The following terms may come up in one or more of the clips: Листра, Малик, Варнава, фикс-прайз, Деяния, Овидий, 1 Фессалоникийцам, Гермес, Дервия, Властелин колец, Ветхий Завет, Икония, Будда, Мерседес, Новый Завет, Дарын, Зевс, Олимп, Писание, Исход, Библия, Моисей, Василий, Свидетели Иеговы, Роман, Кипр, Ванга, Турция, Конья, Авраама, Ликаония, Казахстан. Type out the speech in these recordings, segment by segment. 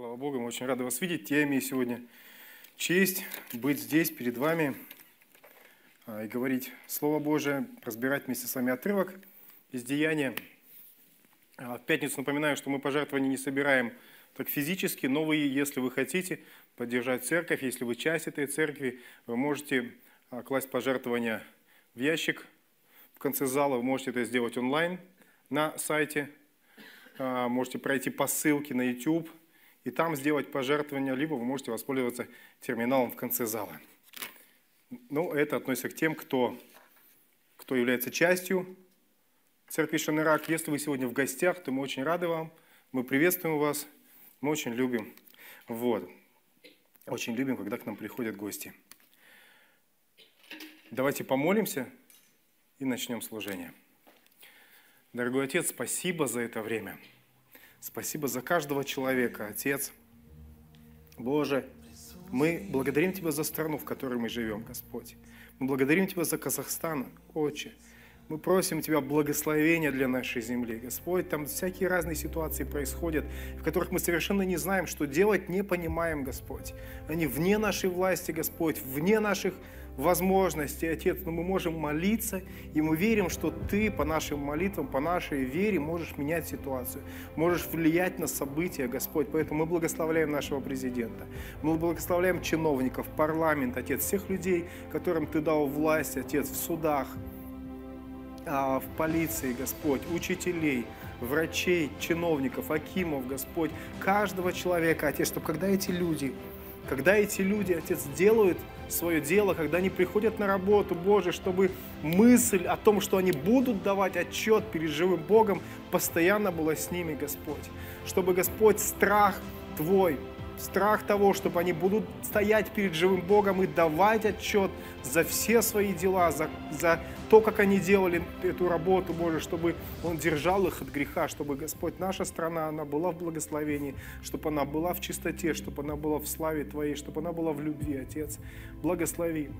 Слава Богу, мы очень рады вас видеть. Я имею сегодня честь быть здесь перед вами и говорить Слово Божие, разбирать вместе с вами отрывок из Деяния. В пятницу напоминаю, что мы пожертвования не собираем так физически, но вы, если вы хотите поддержать церковь, если вы часть этой церкви, вы можете класть пожертвования в ящик в конце зала, вы можете это сделать онлайн на сайте, можете пройти по ссылке на YouTube и там сделать пожертвования, либо вы можете воспользоваться терминалом в конце зала. Ну, это относится к тем, кто является частью Церкви Шанырак. Если вы сегодня в гостях, то мы очень рады вам, мы приветствуем вас, мы очень любим. Очень любим, когда к нам приходят гости. Давайте помолимся и начнем служение. Дорогой Отец, спасибо за это время. Спасибо за каждого человека, Отец. Боже, мы благодарим Тебя за страну, в которой мы живем, Господь. Мы благодарим Тебя за Казахстан, Отче. Мы просим Тебя благословения для нашей земли, Господь. Там всякие разные ситуации происходят, в которых мы совершенно не знаем, что делать, не понимаем, Господь. Они вне нашей власти, Господь, вне наших возможностей, Отец. Но мы можем молиться, и мы верим, что Ты по нашим молитвам, по нашей вере можешь менять ситуацию, можешь влиять на события, Господь. Поэтому мы благословляем нашего президента, мы благословляем чиновников, парламент, Отец, всех людей, которым Ты дал власть, Отец, в судах, в полиции, Господь, учителей, врачей, чиновников, акимов, Господь, каждого человека, Отец, чтобы когда эти люди, Отец, делают свое дело, когда они приходят на работу, Боже, чтобы мысль о том, что они будут давать отчет перед живым Богом, постоянно была с ними, Господь. Чтобы, Господь, страх Твой, страх того, чтобы они будут стоять перед живым Богом и давать отчет за все свои дела, за то, как они делали эту работу, Боже, чтобы Он держал их от греха, чтобы, Господь, наша страна, она была в благословении, чтобы она была в чистоте, чтобы она была в славе Твоей, чтобы она была в любви, Отец. Благослови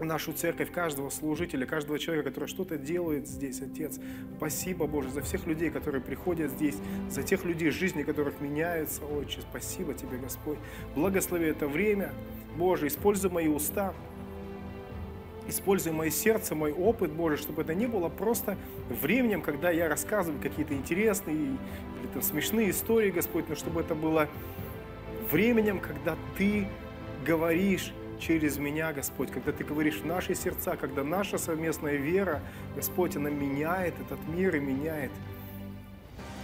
нашу церковь, каждого служителя, каждого человека, который что-то делает здесь, Отец. Спасибо, Боже, за всех людей, которые приходят здесь, за тех людей, жизни которых меняются, Отче. Спасибо Тебе, Господь. Благослови это время, Боже, используй мои уста, используй мое сердце, мой опыт, Боже, чтобы это не было просто временем, когда я рассказываю какие-то интересные или там смешные истории, Господь, но чтобы это было временем, когда Ты говоришь через меня, Господь, когда Ты говоришь в наши сердца, когда наша совместная вера, Господь, она меняет этот мир и меняет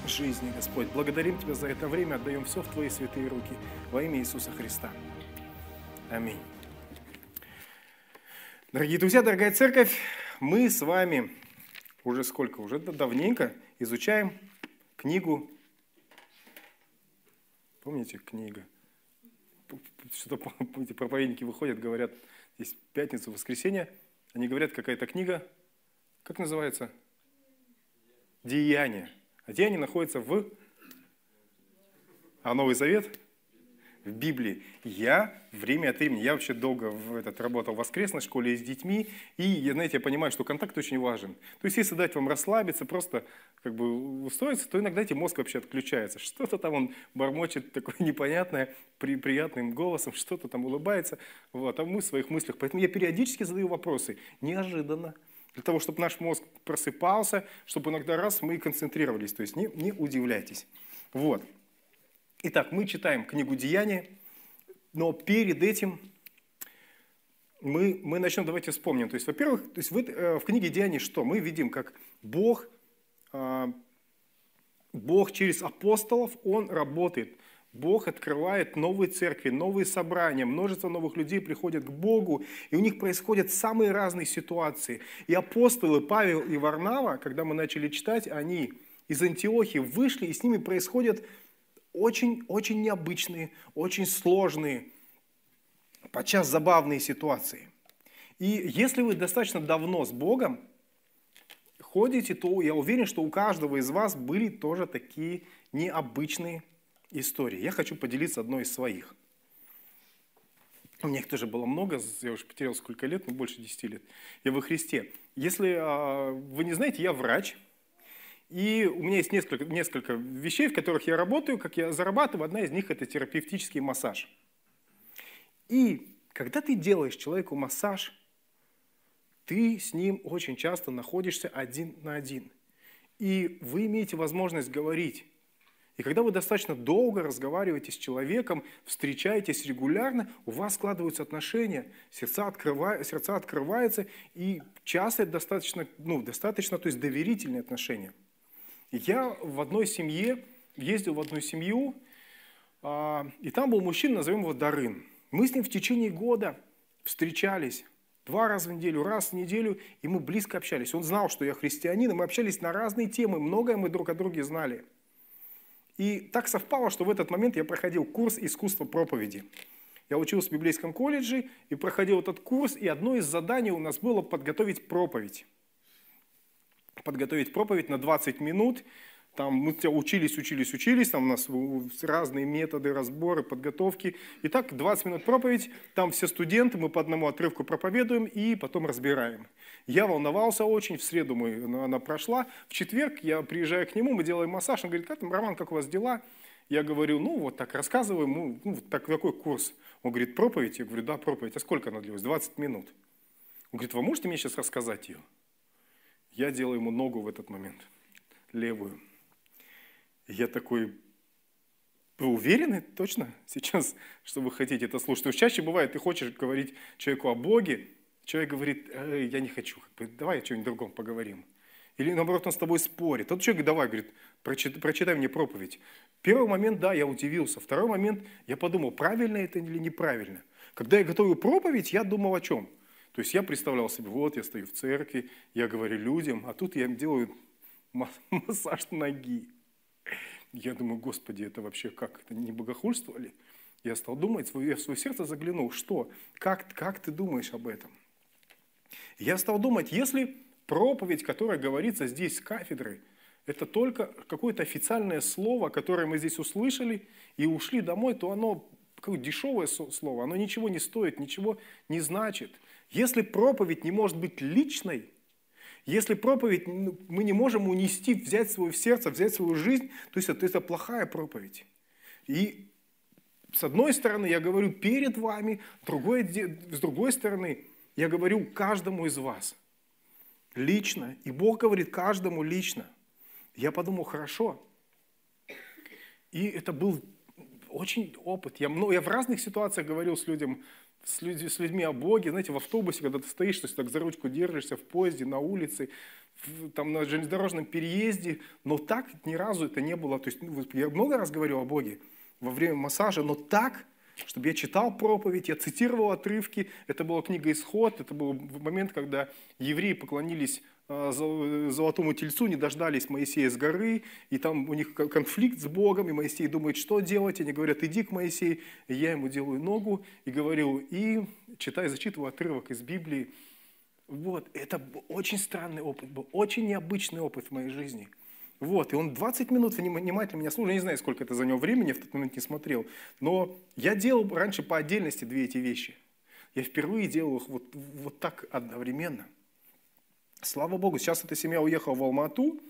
жизни, Господь. Благодарим Тебя за это время, отдаем все в Твои святые руки. Во имя Иисуса Христа. Аминь. Дорогие друзья, дорогая церковь, мы с вами уже давненько изучаем книгу, помните, книга? Что-то проповедники выходят, говорят, здесь пятница, воскресенье, они говорят, какая-то книга, как называется? Деяния. А Деяния находятся в Новый Завет, в Библии. Я время от времени, я вообще долго работал в воскресной школе с детьми, и, знаете, я понимаю, что контакт очень важен. То есть, если дать вам расслабиться, просто как бы устроиться, то иногда эти мозг вообще отключается. Что-то там он бормочет такое непонятное, приятным голосом, что-то там улыбается, а мы в своих мыслях. Поэтому я периодически задаю вопросы, неожиданно, для того, чтобы наш мозг просыпался, чтобы иногда раз мы и концентрировались. То есть, не удивляйтесь. Итак, мы читаем книгу «Деяния», но перед этим мы начнем, давайте вспомним. То есть, во-первых, в книге «Деяний» что? Мы видим, как Бог через апостолов, Он работает. Бог открывает новые церкви, новые собрания, множество новых людей приходят к Богу, и у них происходят самые разные ситуации. И апостолы Павел и Варнава, когда мы начали читать, они из Антиохии вышли, и с ними происходят очень необычные, очень сложные, подчас забавные ситуации. И если вы достаточно давно с Богом ходите, то я уверен, что у каждого из вас были тоже такие необычные истории. Я хочу поделиться одной из своих. У меня их тоже было много, я уже потерял сколько лет, но больше 10 лет. Я во Христе. Если вы не знаете, я врач. И у меня есть несколько вещей, в которых я работаю, как я зарабатываю. Одна из них – это терапевтический массаж. И когда ты делаешь человеку массаж, ты с ним очень часто находишься один на один. И вы имеете возможность говорить. И когда вы достаточно долго разговариваете с человеком, встречаетесь регулярно, у вас складываются отношения, сердца открываются, и часто это достаточно доверительные отношения. Я в одной семье, ездил в одну семью, и там был мужчина, назовем его Дарын. Мы с ним в течение года встречались 2 раза в неделю, раз в неделю, и мы близко общались. Он знал, что я христианин, и мы общались на разные темы, многое мы друг о друге знали. И так совпало, что в этот момент я проходил курс искусства проповеди. Я учился в библейском колледже и проходил этот курс, и одно из заданий у нас было подготовить проповедь. Подготовить проповедь на 20 минут. Там мы учились, там у нас разные методы, разборы, подготовки. И так 20 минут проповедь, там все студенты, мы по одному отрывку проповедуем и потом разбираем. Я волновался очень, в среду она прошла, в четверг я приезжаю к нему, мы делаем массаж, он говорит: «Как там, Роман, как у вас дела?» Я говорю: «Ну вот так рассказываем, такой курс». Он говорит: «Проповедь?» Я говорю: «Да, проповедь». «А сколько она длилась?» 20 минут. Он говорит: «Вы можете мне сейчас рассказать ее?» Я делаю ему ногу в этот момент, левую. Я такой: «Вы уверены точно сейчас, что вы хотите это слушать?» Уж чаще бывает, ты хочешь говорить человеку о Боге, человек говорит: «Я не хочу, давай о чем-нибудь другом поговорим». Или наоборот, он с тобой спорит. Тот человек говорит: «Давай, прочитай мне проповедь». Первый момент, да, я удивился. Второй момент, я подумал, правильно это или неправильно. Когда я готовил проповедь, я думал о чем? То есть я представлял себе, вот я стою в церкви, я говорю людям, а тут я делаю массаж ноги. Я думаю: «Господи, это вообще как? Это не богохульство ли?» Я стал думать, я в свое сердце заглянул, что? Как ты думаешь об этом? Я стал думать, если проповедь, которая говорится здесь с кафедры, это только какое-то официальное слово, которое мы здесь услышали и ушли домой, то оно какое-то дешевое слово, оно ничего не стоит, ничего не значит. Если проповедь не может быть личной, если проповедь мы не можем унести, взять свое сердце, взять свою жизнь, то есть это плохая проповедь. И с одной стороны я говорю перед вами, с другой стороны я говорю каждому из вас лично. И Бог говорит каждому лично. Я подумал, хорошо. И это был очень опыт. Я в разных ситуациях говорил с людьми о Боге, знаете, в автобусе, когда ты стоишь, то есть так за ручку держишься, в поезде, на улице, там на железнодорожном переезде, но так ни разу это не было. То есть я много раз говорил о Боге во время массажа, но так, чтобы я читал проповедь, я цитировал отрывки, это была книга «Исход», это был момент, когда евреи поклонились золотому тельцу, не дождались Моисея с горы, и там у них конфликт с Богом, и Моисей думает, что делать, они говорят: «Иди к Моисею», и я ему делаю ногу, и говорю, и зачитываю отрывок из Библии. Вот, это очень странный опыт был, очень необычный опыт в моей жизни. Вот, и он 20 минут внимательно меня слушал, я не знаю, сколько это заняло времени, в тот момент не смотрел, но я делал раньше по отдельности 2 эти вещи. Я впервые делал их вот так одновременно. Слава Богу, сейчас эта семья уехала в Алмату,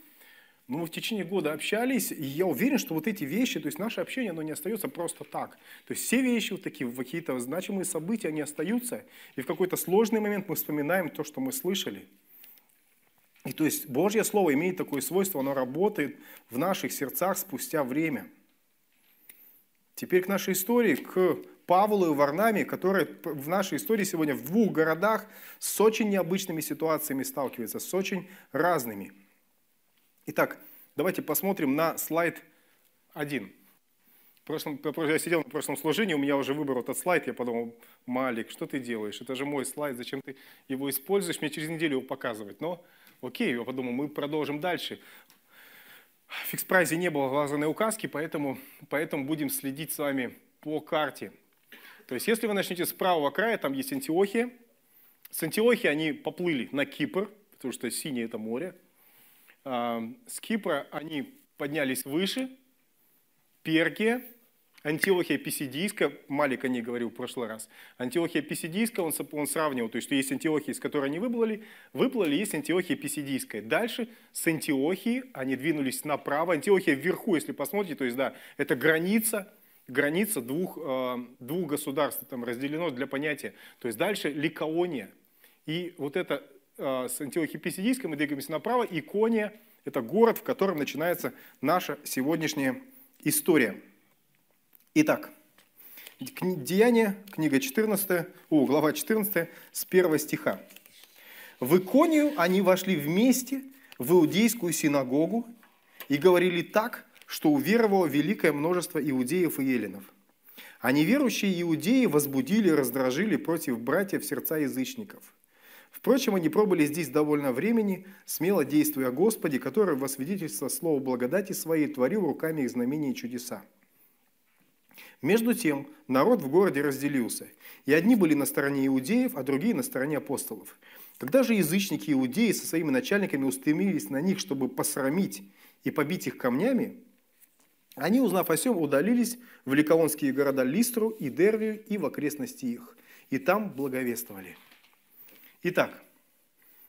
но мы в течение года общались, и я уверен, что вот эти вещи, то есть наше общение, оно не остается просто так. То есть все вещи, вот такие какие-то значимые события, они остаются, и в какой-то сложный момент мы вспоминаем то, что мы слышали. И то есть Божье Слово имеет такое свойство, оно работает в наших сердцах спустя время. Теперь к нашей истории, к Павлу и Варнаме, которые в нашей истории сегодня в 2 городах с очень необычными ситуациями сталкиваются, с очень разными. Итак, давайте посмотрим на слайд 1. Я сидел на прошлом служении, у меня уже выбрал этот слайд, я подумал: «Малик, что ты делаешь? Это же мой слайд, зачем ты его используешь? Мне через неделю его показывать». Но окей, я подумал, мы продолжим дальше. В фикс-прайзе не было глазной указки, поэтому будем следить с вами по карте. То есть, если вы начнете с правого края, там есть Антиохия. С Антиохии они поплыли на Кипр, потому что синее – это море. С Кипра они поднялись выше, Пергия, Антиохия Писидийская, Малик о ней говорил в прошлый раз, Антиохия Писидийская, он сравнивал, то есть есть Антиохия, из которой они выплыли, есть Антиохия Писидийская. Дальше с Антиохии они двинулись направо, Антиохия вверху, если посмотрите, то есть да, это граница двух государств, там разделено для понятия. То есть дальше Ликаония, и вот это с Антиохии Писидийской мы двигаемся направо, Икония, это город, в котором начинается наша сегодняшняя история. Итак, Деяния, книга 14, глава 14, с 1 стиха. «В Иконию они вошли вместе в иудейскую синагогу и говорили так, что уверовало великое множество иудеев и эллинов. А неверующие иудеи возбудили и раздражили против братьев сердца язычников. Впрочем, они пробыли здесь довольно времени, смело действуя о Господе, который во свидетельство слова благодати своей творил руками их знамения и чудеса. Между тем, народ в городе разделился, и одни были на стороне иудеев, а другие на стороне апостолов. Когда же язычники иудеи со своими начальниками устремились на них, чтобы посрамить и побить их камнями, они, узнав о сем, удалились в ликаонские города Листру и Дервию и в окрестности их, и там благовествовали». Итак,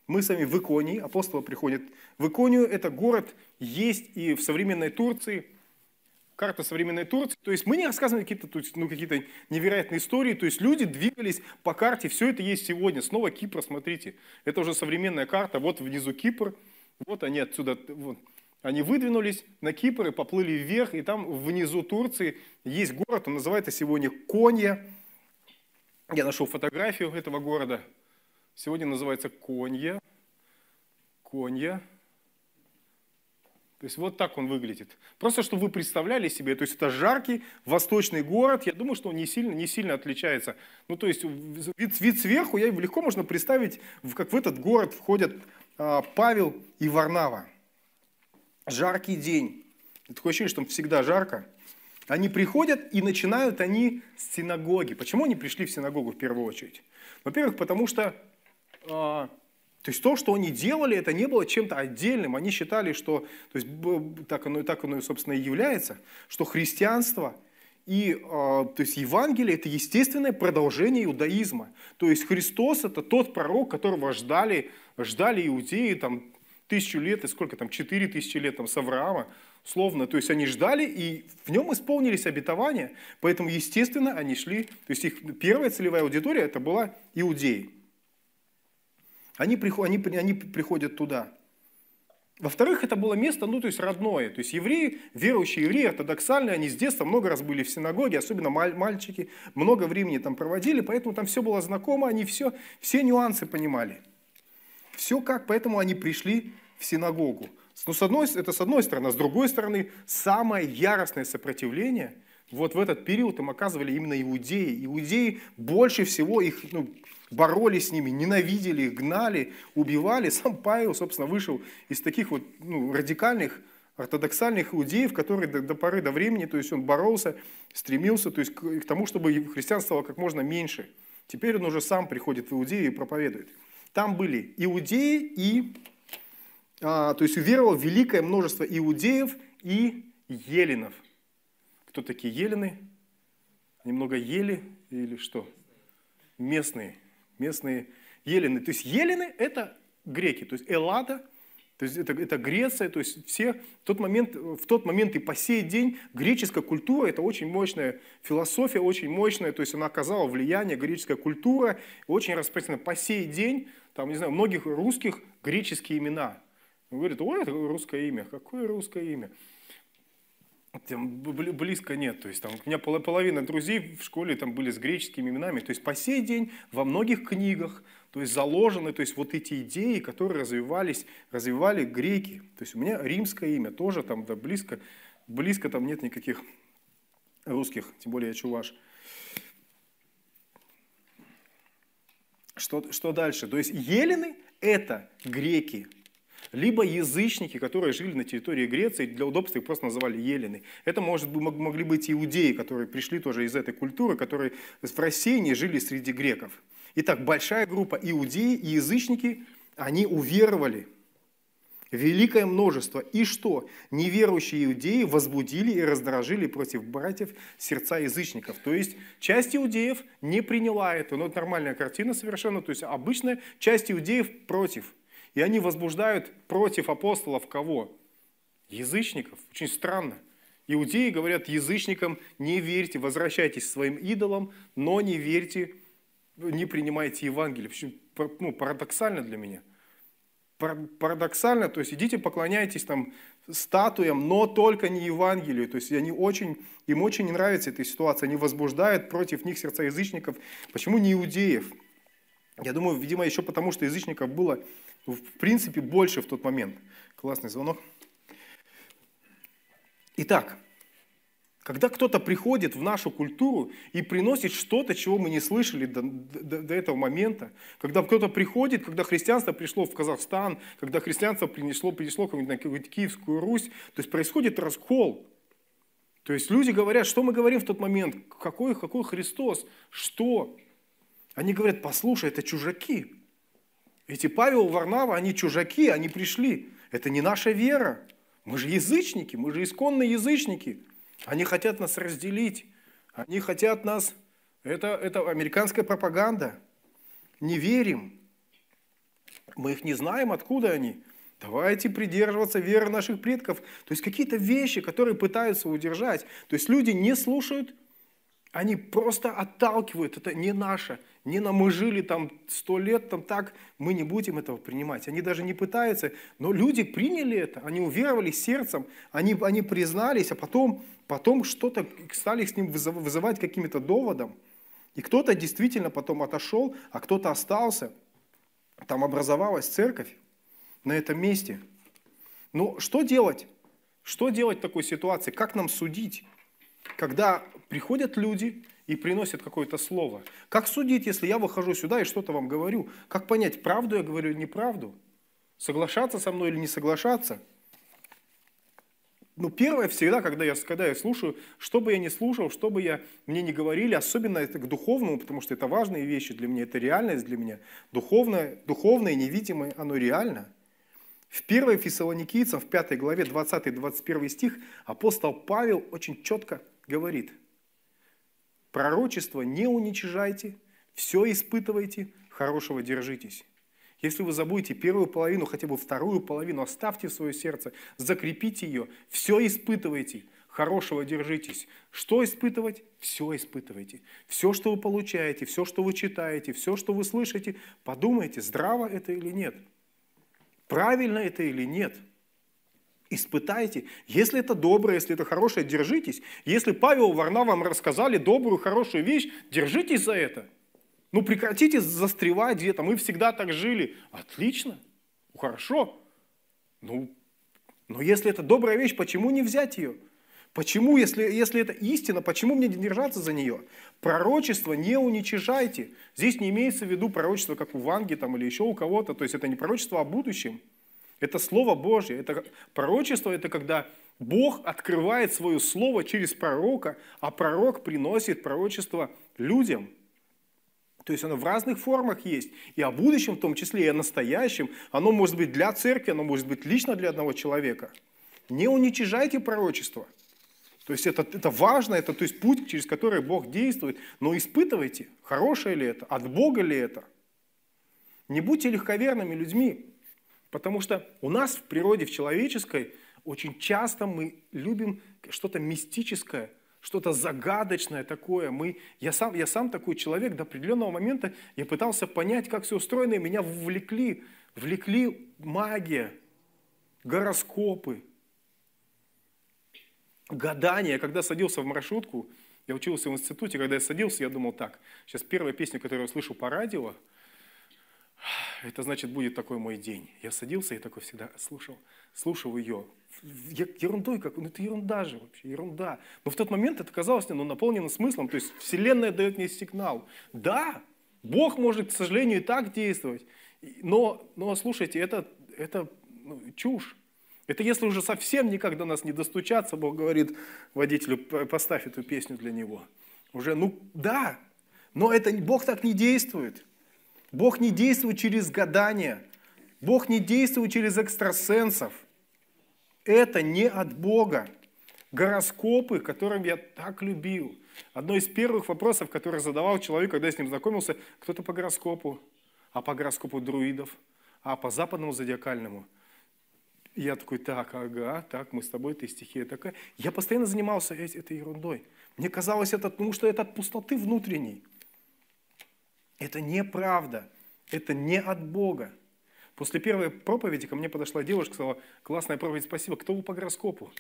мы с вами в Иконии, апостолы приходят в Иконию, это город есть и в современной Турции, карта современной Турции, то есть мы не рассказываем какие-то невероятные истории, то есть люди двигались по карте, все это есть сегодня, снова Кипр, смотрите, это уже современная карта, вот внизу Кипр, вот они отсюда, вот. Они выдвинулись на Кипр и поплыли вверх, и там внизу Турции есть город, он называется сегодня Конья, я нашел фотографию этого города, сегодня называется Конья. Конья. То есть вот так он выглядит. Просто, чтобы вы представляли себе, то есть это жаркий восточный город. Я думаю, что он не сильно отличается. Ну, то есть вид сверху легко можно представить, как в этот город входят Павел и Варнава. Жаркий день. Такое ощущение, что там всегда жарко. Они приходят и начинают они с синагоги. Почему они пришли в синагогу в первую очередь? Во-первых, потому что то, что они делали, это не было чем-то отдельным. Они считали, что так оно, собственно, и является, что христианство и Евангелие – это естественное продолжение иудаизма. То есть Христос – это тот пророк, которого ждали иудеи там, 1000 лет, и сколько там, 4000 лет там, с Авраама. Словно, то есть они ждали, и в нем исполнились обетования, поэтому, естественно, они шли, то есть их первая целевая аудитория, это была иудеи. Они приходят туда. Во-вторых, это было место, родное, то есть евреи, верующие евреи, ортодоксальные, они с детства много раз были в синагоге, особенно мальчики, много времени там проводили, поэтому там все было знакомо, они все нюансы понимали. Все как, поэтому они пришли в синагогу. Это с одной стороны, а с другой стороны, самое яростное сопротивление вот в этот период им оказывали именно иудеи. Иудеи больше всего их боролись с ними, ненавидели их, гнали, убивали. Сам Павел, собственно, вышел из таких радикальных, ортодоксальных иудеев, которые до поры до времени, то есть он боролся, стремился к тому, чтобы христианство стало как можно меньше. Теперь он уже сам приходит в Иудею и проповедует. Там были иудеи и... уверовало великое множество иудеев и эллинов. Кто такие эллины? Немного ели или что? Местные эллины. То есть эллины – это греки, то есть Эллада, то есть это Греция, то есть в тот момент и по сей день греческая культура – это очень мощная философия, очень мощная, то есть она оказала влияние, греческая культура, очень распространена по сей день, там, не знаю, у многих русских греческие имена. Он говорит, ой, это русское имя, какое русское имя? Там близко нет, то есть там, у меня половина друзей в школе там были с греческими именами, то есть по сей день во многих книгах, то есть заложены, то есть вот эти идеи, которые развивали греки, то есть у меня римское имя тоже там да, близко там нет никаких русских, тем более я чуваш. Что дальше? То есть эллины это греки. Либо язычники, которые жили на территории Греции, для удобства их просто называли эллины. Это могли быть иудеи, которые пришли тоже из этой культуры, которые в рассеянии жили среди греков. Итак, большая группа иудеи и язычники, они уверовали. Великое множество. И что? Неверующие иудеи возбудили и раздражили против братьев сердца язычников. То есть часть иудеев не приняла это. Но это нормальная картина совершенно. То есть обычная часть иудеев против. И они возбуждают против апостолов кого? Язычников. Очень странно. Иудеи говорят язычникам: не верьте, возвращайтесь к своим идолам, но не верьте, не принимайте Евангелие. Ну, парадоксально для меня. Парадоксально, то есть идите, поклоняйтесь там статуям, но только не Евангелию. То есть они им очень не нравится эта ситуация, они возбуждают против них сердца язычников. Почему не иудеев? Я думаю, видимо, еще потому, что язычников было, в принципе, больше в тот момент. Классный звонок. Итак, когда кто-то приходит в нашу культуру и приносит что-то, чего мы не слышали до этого момента, когда кто-то приходит, когда христианство пришло в Казахстан, когда христианство принесло какую-нибудь Киевскую Русь, то есть происходит раскол. То есть люди говорят: что мы говорим в тот момент, какой Христос, что? Они говорят: послушай, это чужаки. Эти Павел, Варнава, они чужаки, они пришли. Это не наша вера. Мы же язычники, мы же исконные язычники. Они хотят нас разделить. Они хотят нас... Это американская пропаганда. Не верим. Мы их не знаем, откуда они. Давайте придерживаться веры наших предков. То есть какие-то вещи, которые пытаются удержать. То есть люди не слушают, они просто отталкивают. Это не наше. Не нам, мы жили там 100 лет, там так, мы не будем этого принимать. Они даже не пытаются, но люди приняли это, они уверовали сердцем, они признались, а потом что-то стали с ним вызывать каким-то доводом. И кто-то действительно потом отошел, а кто-то остался. Там образовалась церковь на этом месте. Но что делать? Что делать в такой ситуации? Как нам судить, когда приходят люди и приносят какое-то слово? Как судить, если я выхожу сюда и что-то вам говорю? Как понять, правду я говорю или неправду? Соглашаться со мной или не соглашаться? Ну, первое всегда, когда я слушаю, что бы я ни слушал, что бы мне ни говорили, особенно это к духовному, потому что это важные вещи для меня, это реальность для меня. Духовное, невидимое, оно реально. В 1 Фессалоникийцам, в 5 главе, 20-21 стих, апостол Павел очень четко говорит: пророчество не уничижайте, все испытывайте, хорошего держитесь. Если вы забудете первую половину, хотя бы вторую половину оставьте в свое сердце, закрепите ее, все испытывайте, хорошего держитесь. Что испытывать? Все испытывайте. Все, что вы получаете, все, что вы читаете, все, что вы слышите, подумайте, здраво это или нет, правильно это или нет. Испытайте. Если это доброе, если это хорошее, держитесь. Если Павел и Варнава вам рассказали добрую, хорошую вещь, держитесь за это. Ну прекратите застревать где-то. Мы всегда так жили. Отлично. Хорошо. Но если это добрая вещь, почему не взять ее? Почему, если это истина, почему мне не держаться за нее? Пророчество не уничижайте. Здесь не имеется в виду пророчество, как у Ванги там, или еще у кого-то. То есть это не пророчество о будущем. Это Слово Божье, это пророчество, это когда Бог открывает свое Слово через пророка, а пророк приносит пророчество людям. То есть оно в разных формах есть, и о будущем в том числе, и о настоящем. Оно может быть для церкви, оно может быть лично для одного человека. Не уничижайте пророчество. То есть это важно, это, то есть, путь, через который Бог действует, но испытывайте, хорошее ли это, от Бога ли это. Не будьте легковерными людьми. Потому что у нас в природе, в человеческой, очень часто мы любим что-то мистическое, что-то загадочное такое. Я сам такой человек, до определенного момента я пытался понять, как все устроено, и меня влекли магия, гороскопы, гадания. Когда садился в маршрутку, я учился в институте, когда я садился, я думал так: сейчас первая песня, которую я услышу по радио, это значит, будет такой мой день. Я садился и такой всегда слушал ее. Ерундой какой, ну это ерунда же вообще, ерунда. Но в тот момент это казалось мне наполнено смыслом, то есть Вселенная дает мне сигнал. Да, Бог может, к сожалению, и так действовать, но слушайте, это чушь. Это если уже совсем никак до нас не достучаться, Бог говорит водителю: поставь эту песню для него. Уже, ну да, но это Бог так не действует. Бог не действует через гадания. Бог не действует через экстрасенсов. Это не от Бога. Гороскопы, которым я так любил. Одно из первых вопросов, который задавал человек, когда я с ним знакомился, кто-то по гороскопу, а по гороскопу друидов, а по западному зодиакальному. Я такой, так, ага, так, мы с тобой, ты стихия такая. Я постоянно занимался этой ерундой. Мне казалось, это потому что это от пустоты внутренней. Это неправда. Это не от Бога. После первой проповеди ко мне подошла девушка, сказала, классная проповедь, спасибо, кто вы по гороскопу?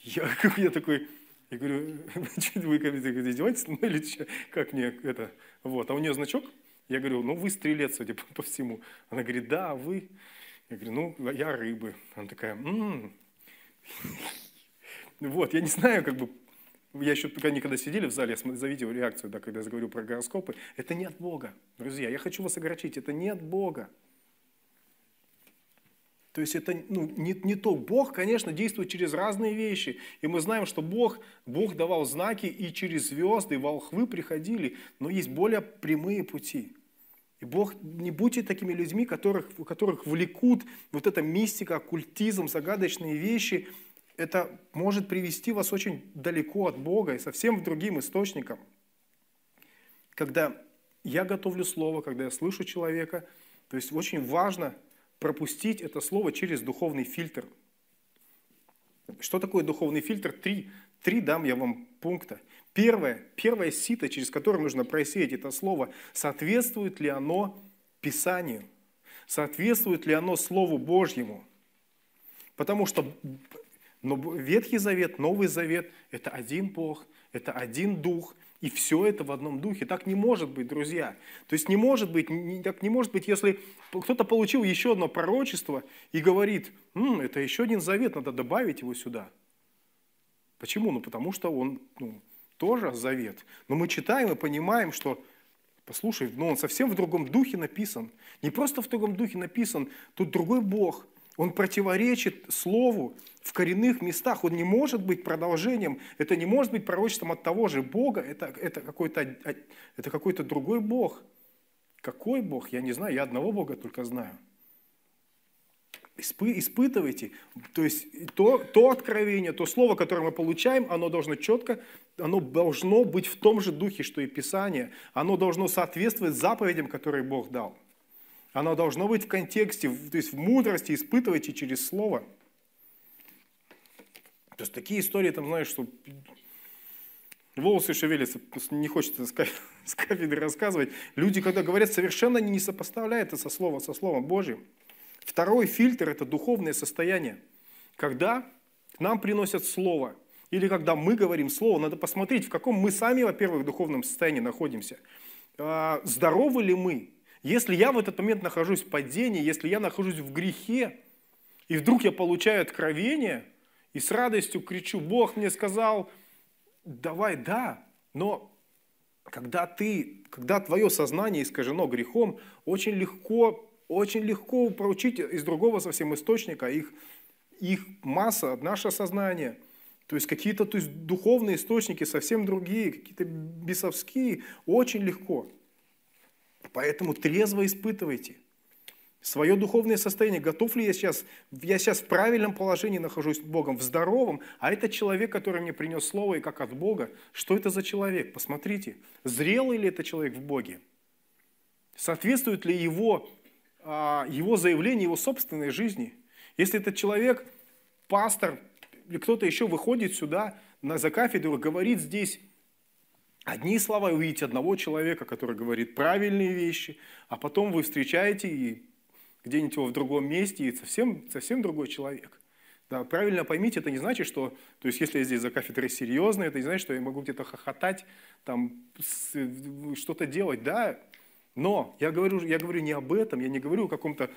Я такой, я говорю, что вы издеваетесь? Ну или что? Как мне это? Вот, а у нее значок? Я говорю, ну вы стрелец, судя по всему. Она говорит, да, вы... Я говорю, ну, я рыбы. Она такая, Вот, я не знаю, как бы, я еще пока никогда сидели в зале, я завидел реакцию, да, когда я заговорю про гороскопы. Это не от Бога, друзья, я хочу вас огорчить, это не от Бога. То есть это не то. Бог, конечно, действует через разные вещи. И мы знаем, что Бог давал знаки, и через звезды, и волхвы приходили. Но есть более прямые пути. И Бог, не будьте такими людьми, которых влекут вот эта мистика, оккультизм, загадочные вещи. Это может привести вас очень далеко от Бога и совсем к другим источникам. Когда я готовлю слово, когда я слышу человека, то есть очень важно пропустить это слово через духовный фильтр. Что такое духовный фильтр? Три дам я вам пункта. Первое сито, через которое нужно просеять это слово, соответствует ли оно Писанию? Соответствует ли оно Слову Божьему? Потому что Ветхий Завет, Новый Завет – это один Бог, это один Дух, и все это в одном Духе. Так не может быть, друзья. То есть так не может быть, если кто-то получил еще одно пророчество и говорит, это еще один Завет, надо добавить его сюда. Почему? Ну, потому что он... тоже завет. Но мы читаем и понимаем, что, послушай, он совсем в другом духе написан. Не просто в другом духе написан, тут другой Бог. Он противоречит слову в коренных местах. Он не может быть продолжением, это не может быть пророчеством от того же Бога, это какой-то другой Бог. Какой Бог? Я не знаю, я одного Бога только знаю. Испытывайте, то есть то откровение, то слово, которое мы получаем, оно должно быть в том же духе, что и Писание, оно должно соответствовать заповедям, которые Бог дал, оно должно быть в контексте, то есть в мудрости, испытывайте через слово. То есть такие истории, там, знаешь, что волосы шевелятся, не хочется с кафедры рассказывать, люди, когда говорят, совершенно не сопоставляют это со Словом Божьим. Второй фильтр – это духовное состояние. Когда к нам приносят слово, или когда мы говорим слово, надо посмотреть, в каком мы сами, во-первых, духовном состоянии находимся. Здоровы ли мы? Если я в этот момент нахожусь в падении, если я нахожусь в грехе, и вдруг я получаю откровение, и с радостью кричу, Бог мне сказал, давай, да, но... Когда твое сознание искажено грехом, очень легко проучить из другого совсем источника, их масса, наше сознание. То есть какие-то духовные источники совсем другие, какие-то бесовские, очень легко. Поэтому трезво испытывайте свое духовное состояние. Готов ли я сейчас в правильном положении нахожусь с Богом, в здоровом, а это человек, который мне принес слово, и как от Бога. Что это за человек? Посмотрите, зрелый ли это человек в Боге? Соответствует ли его заявление, его собственной жизни. Если этот человек, пастор или кто-то еще выходит сюда за кафедру, говорит здесь одни слова, и увидите одного человека, который говорит правильные вещи, а потом вы встречаете и где-нибудь его в другом месте, и совсем другой человек. Да, правильно поймите, это не значит, что, то есть если я здесь за кафедрой серьезный, это не значит, что я могу где-то хохотать, там что-то делать, да. Но я говорю не об этом, я не говорю о каком-то,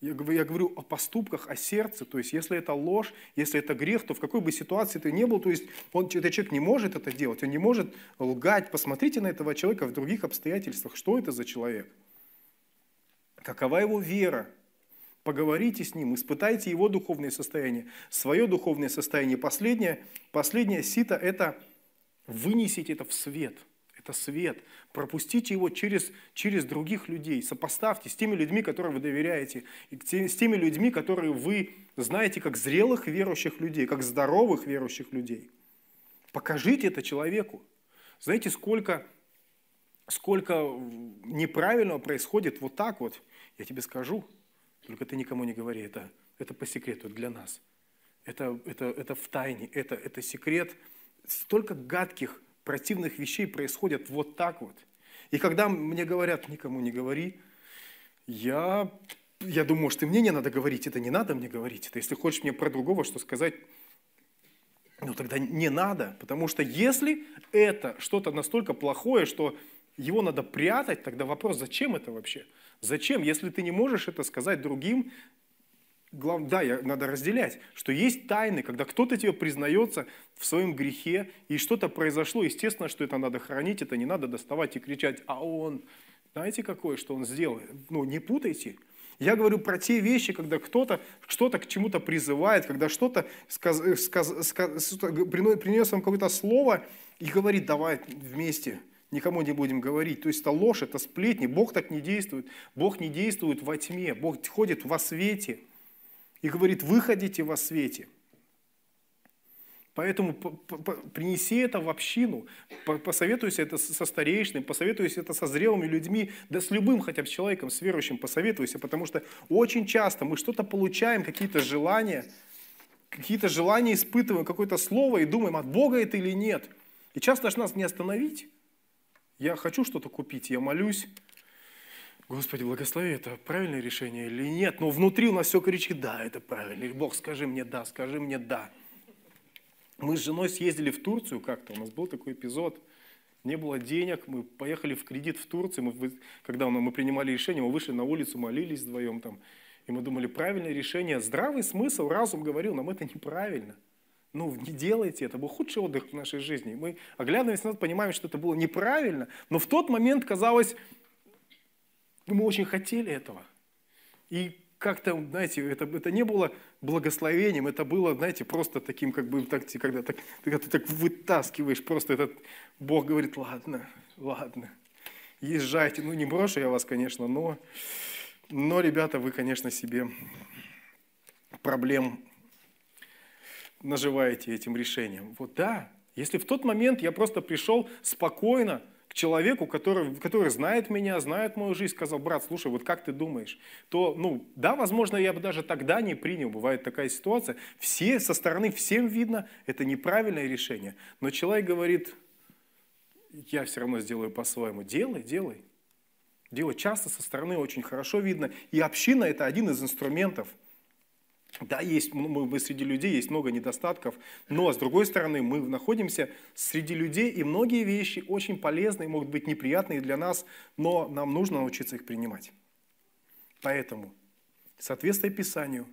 я говорю о поступках, о сердце. То есть, если это ложь, если это грех, то в какой бы ситуации ты ни был, то есть, этот человек не может это делать, он не может лгать. Посмотрите на этого человека в других обстоятельствах. Что это за человек? Какова его вера? Поговорите с ним, испытайте его духовное состояние, свое духовное состояние. Последнее сито – это вынесите это в свет. это свет. Пропустите его через других людей. Сопоставьте с теми людьми, которым вы доверяете, и с теми людьми, которые вы знаете как зрелых верующих людей, как здоровых верующих людей. Покажите это человеку. Знаете, сколько неправильного происходит вот так вот. Я тебе скажу, только ты никому не говори, это по секрету для нас. Это в тайне, это секрет. Столько гадких, противных вещей происходит вот так вот. И когда мне говорят, никому не говори, я думаю, может, и мне не надо говорить, это не надо мне говорить. Это если хочешь мне про другого что сказать, ну тогда не надо. Потому что если это что-то настолько плохое, что его надо прятать, тогда вопрос, зачем это вообще? Зачем, если ты не можешь это сказать другим? Да, надо разделять, что есть тайны, когда кто-то тебе признается в своем грехе, и что-то произошло, естественно, что это надо хранить, это не надо доставать и кричать, а он, знаете, какой, что он сделал? Ну, не путайте. Я говорю про те вещи, когда кто-то что-то к чему-то призывает, когда что-то принес вам какое-то слово и говорит, давай вместе, никому не будем говорить. То есть это ложь, это сплетни, Бог так не действует. Бог не действует во тьме, Бог ходит во свете. И говорит, выходите во свете. Поэтому принеси это в общину, посоветуйся это со старейшиной, посоветуйся это со зрелыми людьми, да с любым хотя бы человеком, с верующим посоветуйся, потому что очень часто мы что-то получаем, какие-то желания испытываем, какое-то слово и думаем, от Бога это или нет. И часто же нас не остановить. Я хочу что-то купить, я молюсь. Господи, благослови, это правильное решение или нет? Но внутри у нас все кричит, да, это правильно. Или, Бог, скажи мне да, скажи мне да. Мы с женой съездили в Турцию как-то, у нас был такой эпизод. Не было денег, мы поехали в кредит в Турцию. Когда мы принимали решение, мы вышли на улицу, молились вдвоем там. И мы думали, правильное решение, здравый смысл, разум говорил, нам это неправильно. Ну, не делайте это, был худший отдых в нашей жизни. Мы, оглядываясь назад, понимаем, что это было неправильно, но в тот момент казалось... Мы очень хотели этого. И как-то, знаете, это не было благословением, это было, знаете, просто таким, как бы, так, когда ты так вытаскиваешь, просто этот Бог говорит, ладно, ладно, езжайте. Ну, не брошу я вас, конечно, но ребята, вы, конечно, себе проблем наживаете этим решением. Вот да, если в тот момент я просто пришел спокойно, человеку, который знает меня, знает мою жизнь, сказал, брат, слушай, вот как ты думаешь, то, ну, да, возможно, я бы даже тогда не принял, бывает такая ситуация, все со стороны, всем видно, это неправильное решение, но человек говорит, я все равно сделаю по-своему, делай. Делай часто со стороны очень хорошо видно, и община – это один из инструментов. Да, есть, мы среди людей, есть много недостатков, но, с другой стороны, мы находимся среди людей, и многие вещи очень полезные, могут быть неприятные для нас, но нам нужно научиться их принимать. Поэтому, соответствуя Писанию,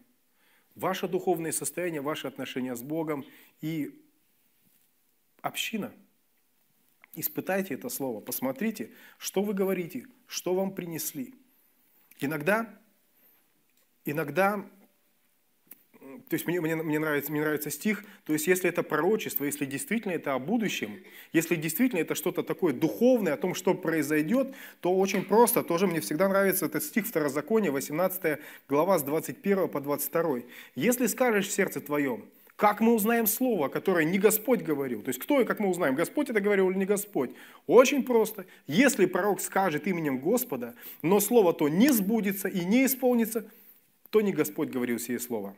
ваше духовное состояние, ваши отношения с Богом и община, испытайте это слово, посмотрите, что вы говорите, что вам принесли. Иногда то есть мне нравится стих, то есть если это пророчество, если действительно это о будущем, если действительно это что-то такое духовное, о том, что произойдет, то очень просто, тоже мне всегда нравится этот стих Второзакония, 18 глава с 21 по 22. «Если скажешь в сердце твоем, как мы узнаем слово, которое не Господь говорил?» То есть кто и как мы узнаем, Господь это говорил или не Господь? Очень просто. «Если пророк скажет именем Господа, но слово то не сбудется и не исполнится, то не Господь говорил сие слово».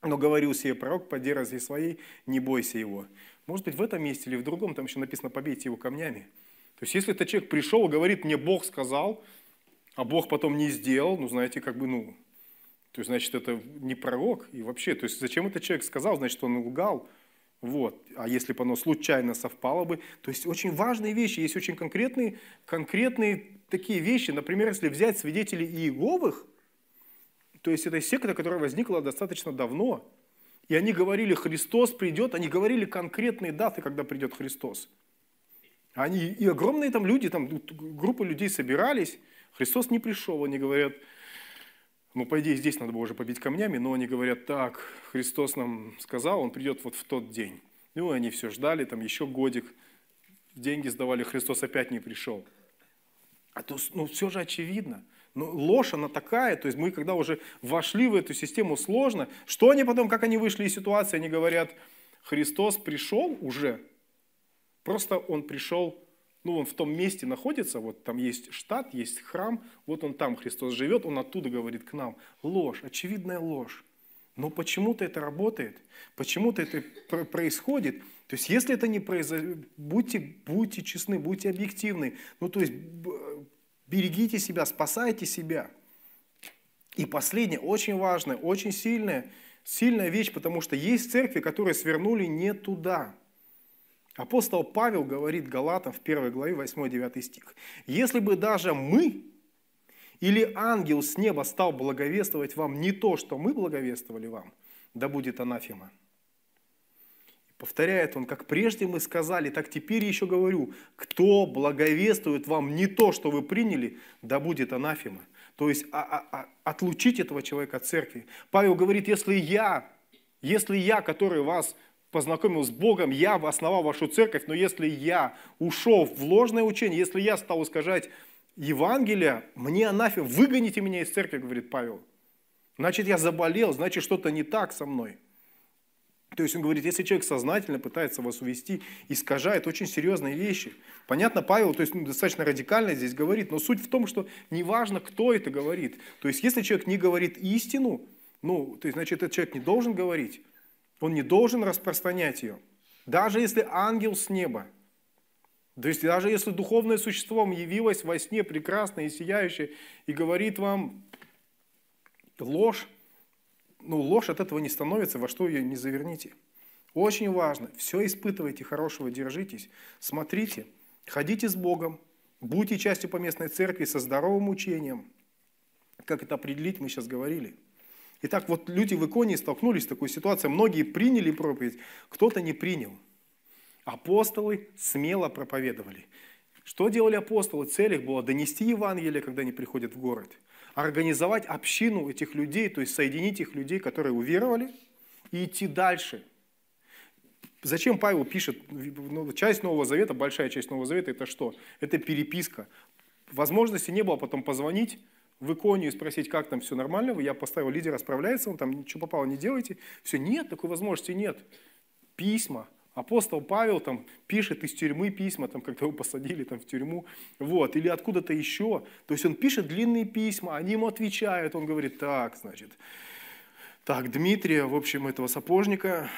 Но говорил сие пророк, поди рази своей, не бойся его. Может быть, в этом месте или в другом, там еще написано, побейте его камнями. То есть, если этот человек пришел и говорит, мне Бог сказал, а Бог потом не сделал, ну, знаете, как бы, ну, то есть, значит, это не пророк и вообще, то есть, зачем этот человек сказал, значит, он лгал. Вот. А если бы оно случайно совпало бы, то есть, очень важные вещи, есть очень конкретные такие вещи, например, если взять свидетелей Иеговых, то есть это секта, которая возникла достаточно давно. И они говорили, Христос придет, они говорили конкретные даты, когда придет Христос. И огромные там люди, там группы людей собирались, Христос не пришел, они говорят, ну по идее здесь надо было уже побить камнями, но они говорят, так, Христос нам сказал, он придет вот в тот день. Ну и они все ждали, там еще годик. деньги сдавали, Христос опять не пришел. А то, ну, все же очевидно. Ну, ложь, она такая, то есть мы, когда уже вошли в эту систему, сложно. Что они потом, как они вышли из ситуации, они говорят, Христос пришел уже, просто Он пришел, ну, Он в том месте находится, вот там есть штат, есть храм, вот Он там, Христос живет, Он оттуда говорит к нам. Ложь, очевидная ложь. Но почему-то это работает, почему-то это происходит. То есть, если это не произойдет, будьте честны, будьте объективны. Ну, то есть, берегите себя, спасайте себя. И последнее, очень важное, очень сильная вещь, потому что есть церкви, которые свернули не туда. Апостол Павел говорит Галатам в 1 главе 8-9 стих. «Если бы даже мы или ангел с неба стал благовествовать вам не то, что мы благовествовали вам, да будет анафема». Повторяет он, как прежде мы сказали, так теперь еще говорю, кто благовествует вам не то, что вы приняли, да будет анафема. То есть отлучить этого человека от церкви. Павел говорит, если я, который вас познакомил с Богом, я основал вашу церковь, но если я ушел в ложное учение, если я стал искажать Евангелие, мне анафема, выгоните меня из церкви, говорит Павел. Значит, я заболел, значит, что-то не так со мной. То есть он говорит, если человек сознательно пытается вас увести, искажает очень серьезные вещи. Понятно, Павел, то есть достаточно радикально здесь говорит, но суть в том, что неважно, кто это говорит. То есть если человек не говорит истину, ну, то есть, значит, этот человек не должен говорить, он не должен распространять ее. Даже если ангел с неба, то есть даже если духовное существо вам явилось во сне прекрасное и сияющее и говорит вам ложь, ну, ложь от этого не становится, во что ее не заверните. Очень важно, все испытывайте, хорошего держитесь, смотрите, ходите с Богом, будьте частью поместной церкви со здоровым учением. Как это определить, мы сейчас говорили. Итак, вот люди в Иконии столкнулись с такой ситуацией, многие приняли проповедь, кто-то не принял. Апостолы смело проповедовали. Что делали апостолы? Цель их была донести Евангелие, когда они приходят в город. Организовать общину этих людей, то есть соединить их людей, которые уверовали, и идти дальше. Зачем Павел пишет? Часть Нового Завета, большая часть Нового Завета, это что? Это переписка. Возможности не было потом позвонить в Иконию и спросить, как там все нормально, я поставил лидера, справляется, он там ничего попало не делайте. Все, нет, такой возможности нет. Письма. Апостол Павел там пишет из тюрьмы письма, там, когда его посадили там, в тюрьму, вот, или откуда-то еще. То есть он пишет длинные письма, они ему отвечают, он говорит, так, значит, так, Дмитрия, в общем, этого сапожника,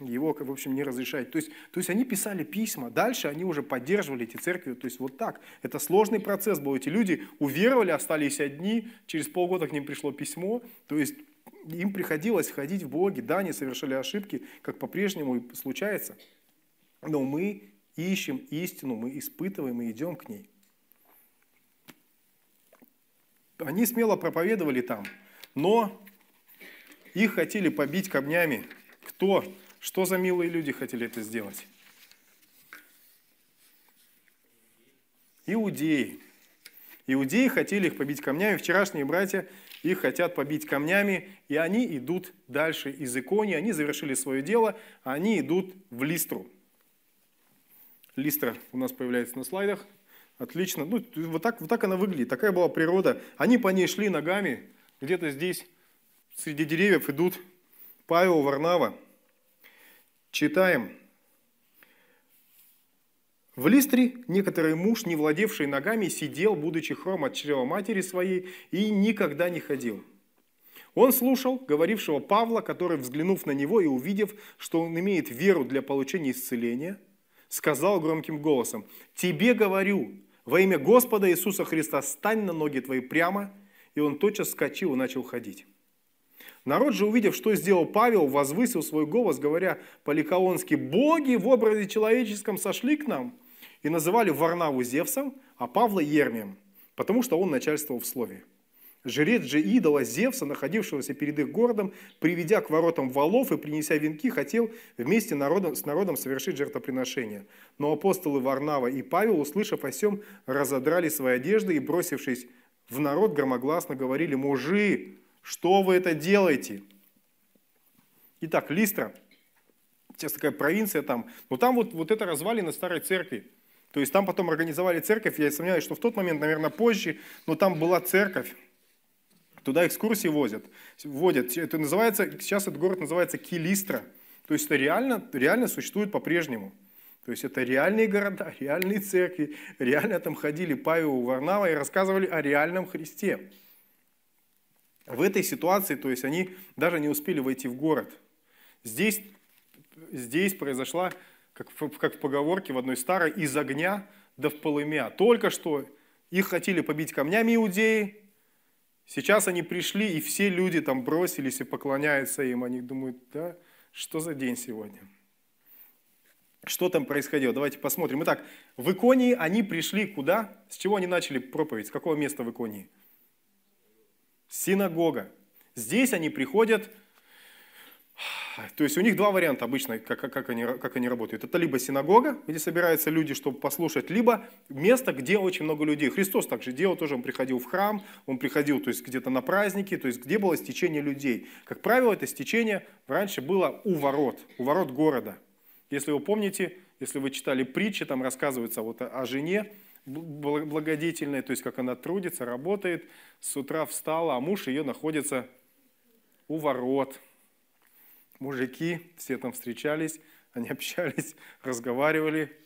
его, в общем, не разрешать. То есть они писали письма, дальше они уже поддерживали эти церкви, то есть вот так. Это сложный процесс был, эти люди уверовали, остались одни, через полгода к ним пришло письмо, то есть... Им приходилось ходить в блоги, да, они совершали ошибки, как по-прежнему и случается. Но мы ищем истину, мы испытываем и идем к ней. Они смело проповедовали там, но их хотели побить камнями. Кто? Что за милые люди хотели это сделать? Иудеи. Иудеи хотели их побить камнями. Вчерашние братья их хотят побить камнями, и они идут дальше из Иконии. Они завершили свое дело, они идут в Листру. Листра у нас появляется на слайдах. Отлично. Ну, вот так она выглядит. Такая была природа. Они по ней шли ногами. Где-то здесь среди деревьев идут Павел, Варнава. Читаем. В Листре некоторый муж, не владевший ногами, сидел, будучи хром от чрева матери своей, и никогда не ходил. Он слушал говорившего Павла, который, взглянув на него и увидев, что он имеет веру для получения исцеления, сказал громким голосом, «Тебе говорю, во имя Господа Иисуса Христа, стань на ноги твои прямо!» И он тотчас вскочил и начал ходить. Народ же, увидев, что сделал Павел, возвысил свой голос, говоря по-ликаонски, «Боги в образе человеческом сошли к нам!» И называли Варнаву Зевсом, а Павла Ермием, потому что он начальствовал в слове. Жрец же идола Зевса, находившегося перед их городом, приведя к воротам валов и принеся венки, хотел вместе с народом совершить жертвоприношение. Но апостолы Варнава и Павел, услышав о сем, разодрали свои одежды и, бросившись в народ, громогласно говорили «Мужи, что вы это делаете?» Итак, Листра. сейчас такая провинция там, но там вот это развалины старой церкви. То есть там потом организовали церковь, я сомневаюсь, что в тот момент, наверное, позже, но там была церковь. Туда экскурсии водят. Это называется, сейчас этот город называется Листра. То есть это реально существует по-прежнему. То есть это реальные города, реальные церкви, реально там ходили Павел и Варнава и рассказывали о реальном Христе. В этой ситуации, то есть они даже не успели войти в город. Здесь произошла, как в поговорке в одной старой, из огня да в полымя. Только что их хотели побить камнями иудеи, сейчас они пришли, и все люди там бросились и поклоняются им. Они думают, да, что за день сегодня? Что там происходило? Давайте посмотрим. Итак, в Иконии они пришли куда? С чего они начали проповедь? С какого места в Иконии? Синагога. Здесь они приходят, то есть у них два варианта обычно, как они работают. Это либо синагога, где собираются люди, чтобы послушать, либо место, где очень много людей. Христос также делал тоже, он приходил в храм, он приходил, то есть где-то на праздники, то есть где было стечение людей. Как правило, это стечение раньше было у ворот города. Если вы помните, если вы читали притчи, там рассказывается вот о жене благодетельной, то есть как она трудится, работает, с утра встала, а муж ее находится у ворот. Мужики, все там встречались, они общались, разговаривали.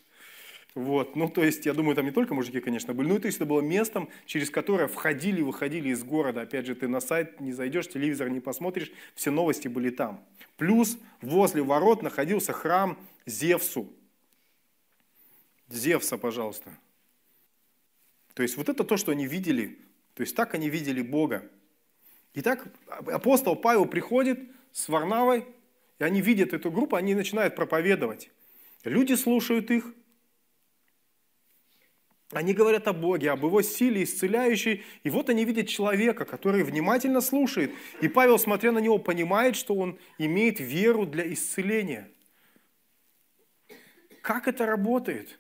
Вот. Ну, то есть, я думаю, там не только мужики, конечно, были, но то есть это было местом, через которое входили и выходили из города. Опять же, ты на сайт не зайдешь, телевизор не посмотришь, все новости были там. Плюс возле ворот находился храм Зевсу. Зевса, пожалуйста. То есть вот это то, что они видели. То есть так они видели Бога. Итак, апостол Павел приходит с Варнавой, и они видят эту группу, они начинают проповедовать. Люди слушают их. Они говорят о Боге, об Его силе исцеляющей. И вот они видят человека, который внимательно слушает. И Павел, смотря на него, понимает, что он имеет веру для исцеления. Как это работает?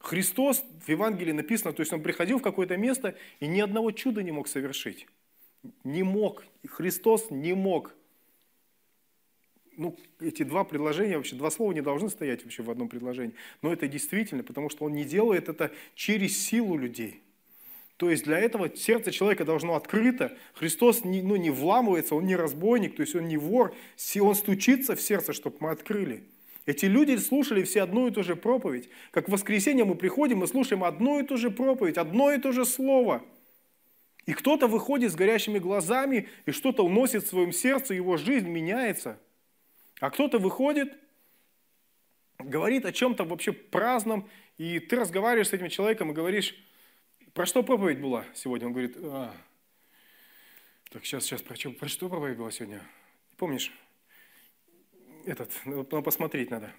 Христос, в Евангелии написано, то есть Он приходил в какое-то место и ни одного чуда не мог совершить. Не мог. Христос не мог. Ну, эти два предложения, вообще два слова не должны стоять вообще в одном предложении. Но это действительно, потому что он не делает это через силу людей. То есть для этого сердце человека должно открыто. Христос не вламывается, он не разбойник, то есть он не вор. Он стучится в сердце, чтобы мы открыли. Эти люди слушали все одну и ту же проповедь. Как в воскресенье мы приходим и слушаем одну и ту же проповедь, одно и то же слово. И кто-то выходит с горящими глазами и что-то уносит в своем сердце, его жизнь меняется. А кто-то выходит, говорит о чем-то вообще праздном, и ты разговариваешь с этим человеком и говоришь, про что проповедь была сегодня? Он говорит, так сейчас, про что проповедь была сегодня? Помнишь? Посмотреть надо.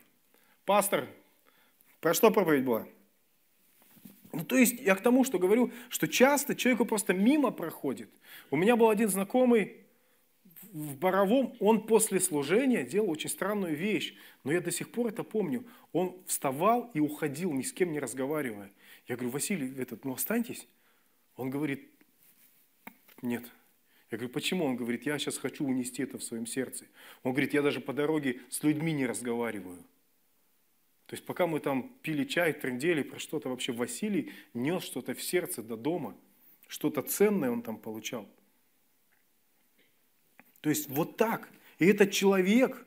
Пастор, про что проповедь была? Ну, то есть я к тому, что говорю, что часто человеку просто мимо проходит. У меня был один знакомый в Боровом, он после служения делал очень странную вещь, но я до сих пор это помню. Он вставал и уходил, ни с кем не разговаривая. Я говорю, Василий, останьтесь. Он говорит, нет. Я говорю, почему? Он говорит, я сейчас хочу унести это в своем сердце. Он говорит, я даже по дороге с людьми не разговариваю. То есть пока мы там пили чай, трындели про что-то вообще, Василий нес что-то в сердце до дома, что-то ценное он там получал. То есть вот так. И этот человек,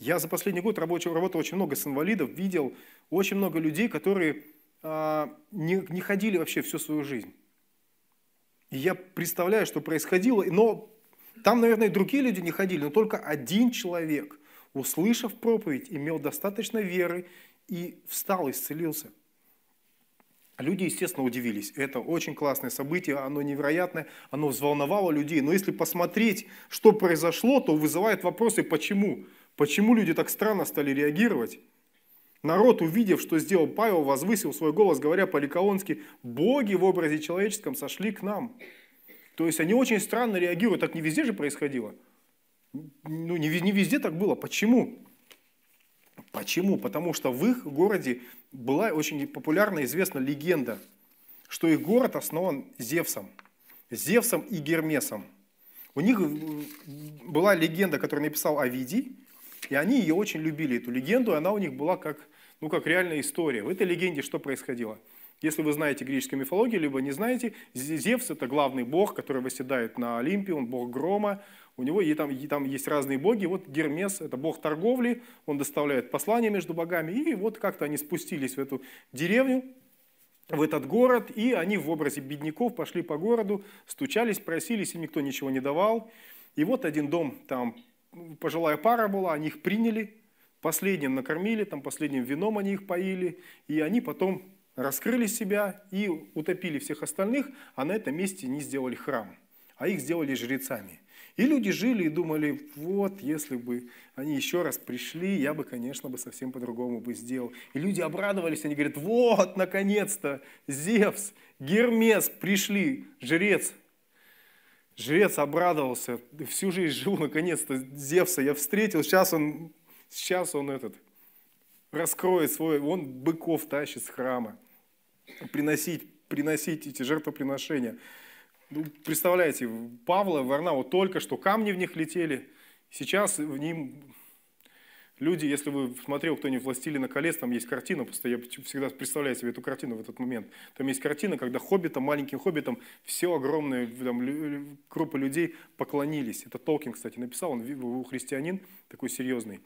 я за последний год работал очень много с инвалидов, видел очень много людей, которые не ходили вообще всю свою жизнь. И я представляю, что происходило, но там, наверное, и другие люди не ходили, но только один человек, услышав проповедь, имел достаточно веры и встал, исцелился. Люди, естественно, удивились. Это очень классное событие, оно невероятное, оно взволновало людей. Но если посмотреть, что произошло, то вызывает вопросы, почему? Почему люди так странно стали реагировать? Народ, увидев, что сделал Павел, возвысил свой голос, говоря по-ликаонски, «Боги в образе человеческом сошли к нам». То есть они очень странно реагируют. Так не везде же происходило. Ну, не везде так было. Почему? Почему? Потому что в их городе была очень популярна, известна легенда, что их город основан Зевсом и Гермесом. У них была легенда, которую написал Овидий, И они ее очень любили, эту легенду, и она у них была как, ну, как реальная история. В этой легенде что происходило? Если вы знаете греческую мифологию, либо не знаете, Зевс – это главный бог, который восседает на Олимпе, он бог грома, у него и там есть разные боги. Вот Гермес – это бог торговли, он доставляет послания между богами, и вот как-то они спустились в эту деревню, в этот город, и они в образе бедняков пошли по городу, стучались, просились, им никто ничего не давал. И вот один дом, там пожилая пара была, они их приняли, последним накормили, там последним вином они их поили, и они потом раскрыли себя и утопили всех остальных, а на этом месте не сделали храм, а их сделали жрецами. И люди жили и думали, вот, если бы они еще раз пришли, я бы, конечно, совсем по-другому бы сделал. И люди обрадовались, они говорят, вот, наконец-то, Зевс, Гермес пришли, жрец. Жрец обрадовался, всю жизнь живу, наконец-то, Зевса я встретил, сейчас он раскроет свой, он быков тащит с храма, приносить эти жертвоприношения. Ну, представляете, Павла, Варнава, только что камни в них летели, сейчас в ним люди, если вы смотрел кто-нибудь «Властелина колец», там есть картина, просто я всегда представляю себе эту картину в этот момент, там есть картина, когда хоббитам, маленьким хоббитам, все огромные там, группы людей поклонились. Это Толкин, кстати, написал, он христианин такой серьезный.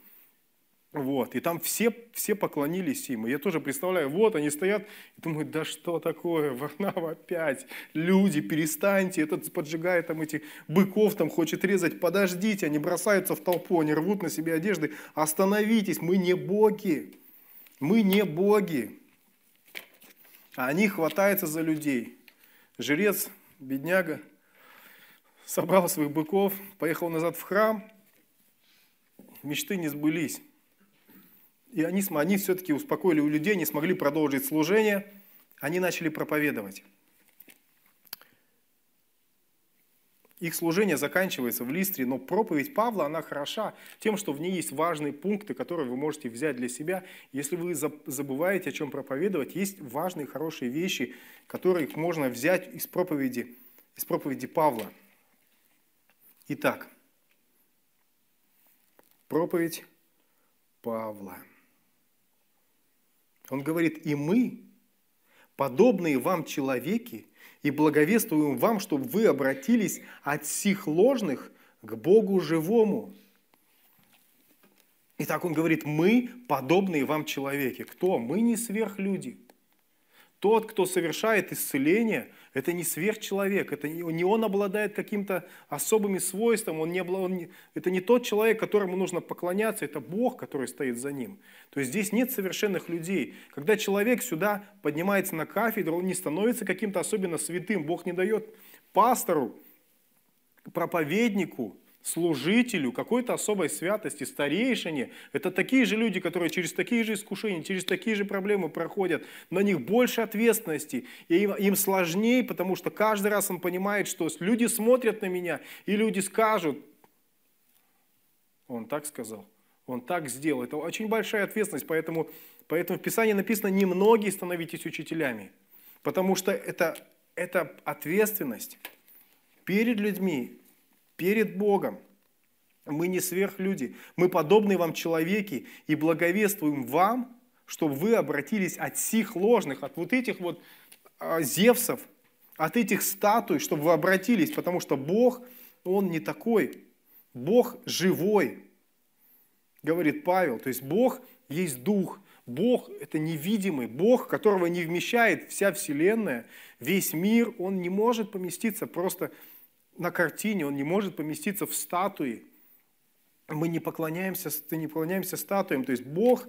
Вот, и там все поклонились им. И я тоже представляю, вот они стоят и думают, да что такое, Варнава опять, люди, перестаньте, этот поджигает там эти быков, там хочет резать, подождите, они бросаются в толпу, они рвут на себе одежды, остановитесь, мы не боги. А они хватаются за людей. Жрец, бедняга, собрал своих быков, поехал назад в храм, мечты не сбылись. И они все-таки успокоили у людей, не смогли продолжить служение, они начали проповедовать. Их служение заканчивается в Листре, но проповедь Павла, она хороша тем, что в ней есть важные пункты, которые вы можете взять для себя. Если вы забываете, о чем проповедовать, есть важные, хорошие вещи, которые можно взять из проповеди Павла. Итак, проповедь Павла. Он говорит, и мы, подобные вам человеки, и благовествуем вам, чтобы вы обратились от сих ложных к Богу живому. Итак, он говорит, мы, подобные вам человеки. Кто? Мы не сверхлюди. Тот, кто совершает исцеление, это не сверхчеловек, это не он обладает каким-то особыми свойством, это не тот человек, которому нужно поклоняться, это Бог, который стоит за ним. То есть здесь нет совершенных людей. Когда человек сюда поднимается на кафедру, он не становится каким-то особенно святым. Бог не дает пастору, проповеднику, служителю какой-то особой святости, старейшине. Это такие же люди, которые через такие же искушения, через такие же проблемы проходят. На них больше ответственности, и им сложнее, потому что каждый раз он понимает, что люди смотрят на меня, и люди скажут, он так сказал, он так сделал. Это очень большая ответственность, поэтому в Писании написано, немногие становитесь учителями, потому что это ответственность перед людьми, перед Богом. Мы не сверхлюди, мы подобны вам человеки и благовествуем вам, чтобы вы обратились от сих ложных, от вот этих вот Зевсов, от этих статуй, чтобы вы обратились, потому что Бог, он не такой, Бог живой, говорит Павел, то есть Бог есть Дух, Бог это невидимый, Бог, которого не вмещает вся вселенная, весь мир, он не может поместиться просто на картине, он не может поместиться в статуи. Мы не поклоняемся статуям. То есть Бог,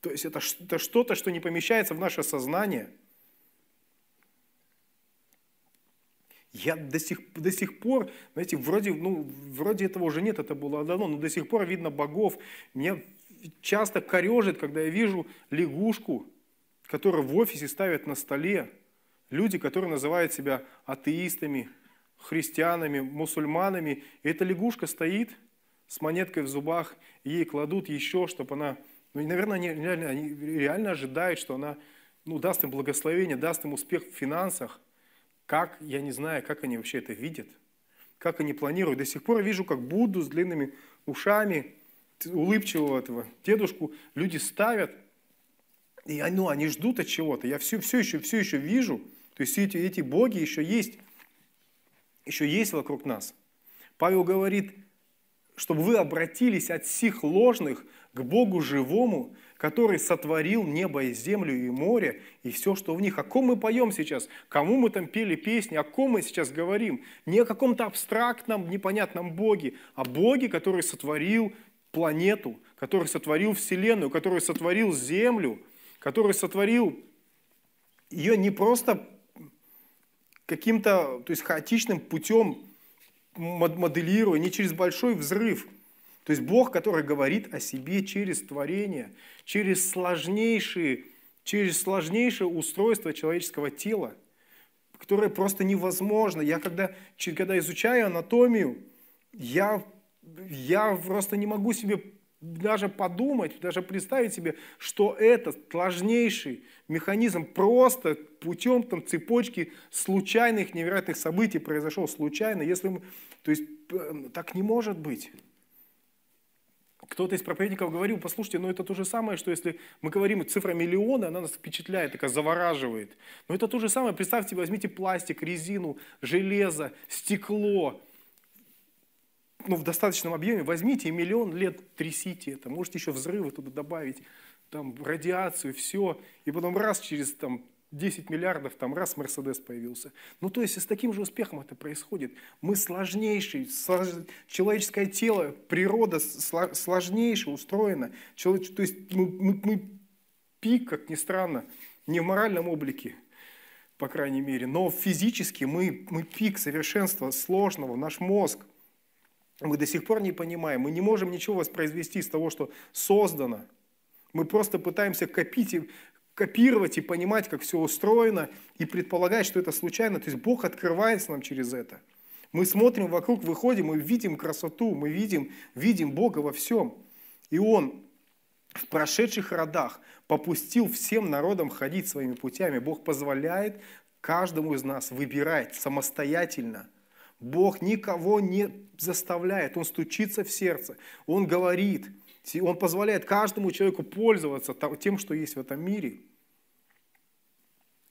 то есть это что-то, что не помещается в наше сознание. Я до сих пор, знаете, вроде этого уже нет, это было давно, но до сих пор видно богов. Меня часто корежит, когда я вижу лягушку, которую в офисе ставят на столе. Люди, которые называют себя атеистами, христианами, мусульманами. И эта лягушка стоит с монеткой в зубах, и ей кладут еще, чтобы она... Ну, наверное, они реально ожидают, что она даст им благословение, даст им успех в финансах. Как, я не знаю, как они вообще это видят, как они планируют. До сих пор вижу, как Будду с длинными ушами улыбчивого этого дедушку люди ставят, и ну, они ждут от чего-то. Я все еще вижу, то есть эти боги еще есть вокруг нас. Павел говорит, чтобы вы обратились от сих ложных к Богу живому, который сотворил небо и землю и море, и все, что в них. О ком мы поем сейчас? Кому мы там пели песни? О ком мы сейчас говорим? Не о каком-то абстрактном, непонятном Боге, а Боге, который сотворил планету, который сотворил Вселенную, который сотворил Землю, который сотворил ее не просто каким-то, то есть хаотичным путем, моделируя, не через большой взрыв. То есть Бог, который говорит о себе через творение, через сложнейшее устройство человеческого тела, которое просто невозможно. Я когда изучаю анатомию, я просто не могу себе даже подумать, даже представить себе, что этот сложнейший механизм просто путем там, цепочки случайных невероятных событий произошел случайно. То есть так не может быть. Кто-то из проповедников говорил, послушайте, но это то же самое, что если мы говорим цифра миллиона, она нас впечатляет, такая завораживает. Но это то же самое, представьте, возьмите пластик, резину, железо, стекло, ну, в достаточном объеме, возьмите и миллион лет трясите это, можете еще взрывы туда добавить, там, радиацию, все, и потом раз через там, 10 миллиардов, там, раз Мерседес появился. Ну, то есть, с таким же успехом это происходит. Мы сложнейшие, человеческое тело, природа сложнейше устроена, то есть, мы пик, как ни странно, не в моральном облике, по крайней мере, но физически мы пик совершенства сложного, наш мозг. Мы до сих пор не понимаем, мы не можем ничего воспроизвести из того, что создано. Мы просто пытаемся копировать и понимать, как все устроено, и предполагать, что это случайно. То есть Бог открывается нам через это. Мы смотрим вокруг, выходим, мы видим красоту, мы видим Бога во всем. И Он в прошедших родах попустил всем народам ходить своими путями. Бог позволяет каждому из нас выбирать самостоятельно. Бог никого не заставляет, Он стучится в сердце, Он говорит, Он позволяет каждому человеку пользоваться тем, что есть в этом мире.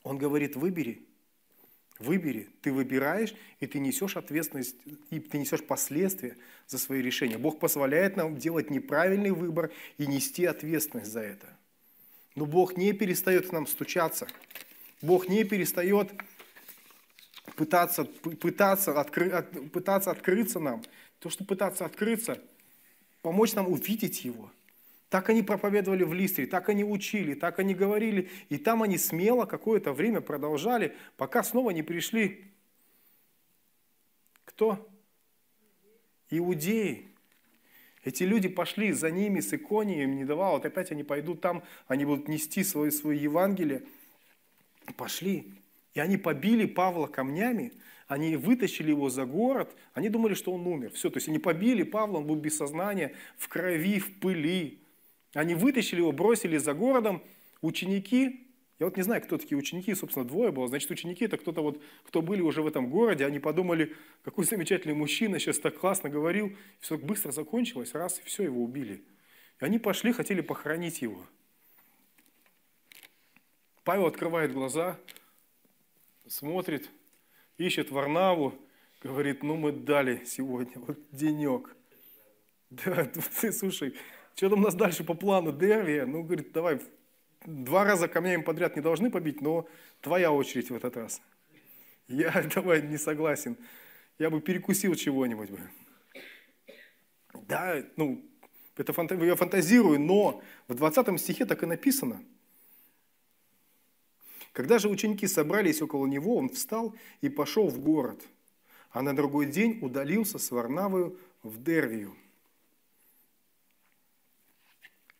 Он говорит, выбери, ты выбираешь, и ты несешь ответственность, и ты несешь последствия за свои решения. Бог позволяет нам делать неправильный выбор и нести ответственность за это. Но Бог не перестает к нам стучаться, Бог не перестает пытаться открыться нам. То, что пытаться открыться, помочь нам увидеть Его. Так они проповедовали в Листре, так они учили, так они говорили. И там они смело какое-то время продолжали, пока снова не пришли. Кто? Иудеи. Эти люди пошли за ними с Иконии, им не давало. Вот опять они пойдут там, они будут нести свои Евангелие. Пошли. И они побили Павла камнями, они вытащили его за город, они думали, что он умер. Все, то есть они побили Павла, он был без сознания, в крови, в пыли. Они вытащили его, бросили за городом. Ученики, я вот не знаю, кто такие ученики, собственно, двое было. Значит, ученики это кто-то вот, кто были уже в этом городе, они подумали, какой замечательный мужчина, сейчас так классно говорил. Все так быстро закончилось, раз, и все, его убили. И они пошли, хотели похоронить его. Павел открывает глаза, смотрит, ищет Варнаву, говорит, ну мы дали сегодня, вот денек. Да, ты, слушай, что там у нас дальше по плану Дервия? Ну, говорит, давай, 2 раза камнями подряд не должны побить, но твоя очередь в этот раз. Я, давай, не согласен. Я бы перекусил чего-нибудь бы. Да, ну, это я фантазирую, но в 20 стихе так и написано. Когда же ученики собрались около него, он встал и пошел в город, а на другой день удалился с Варнавою в Дервию.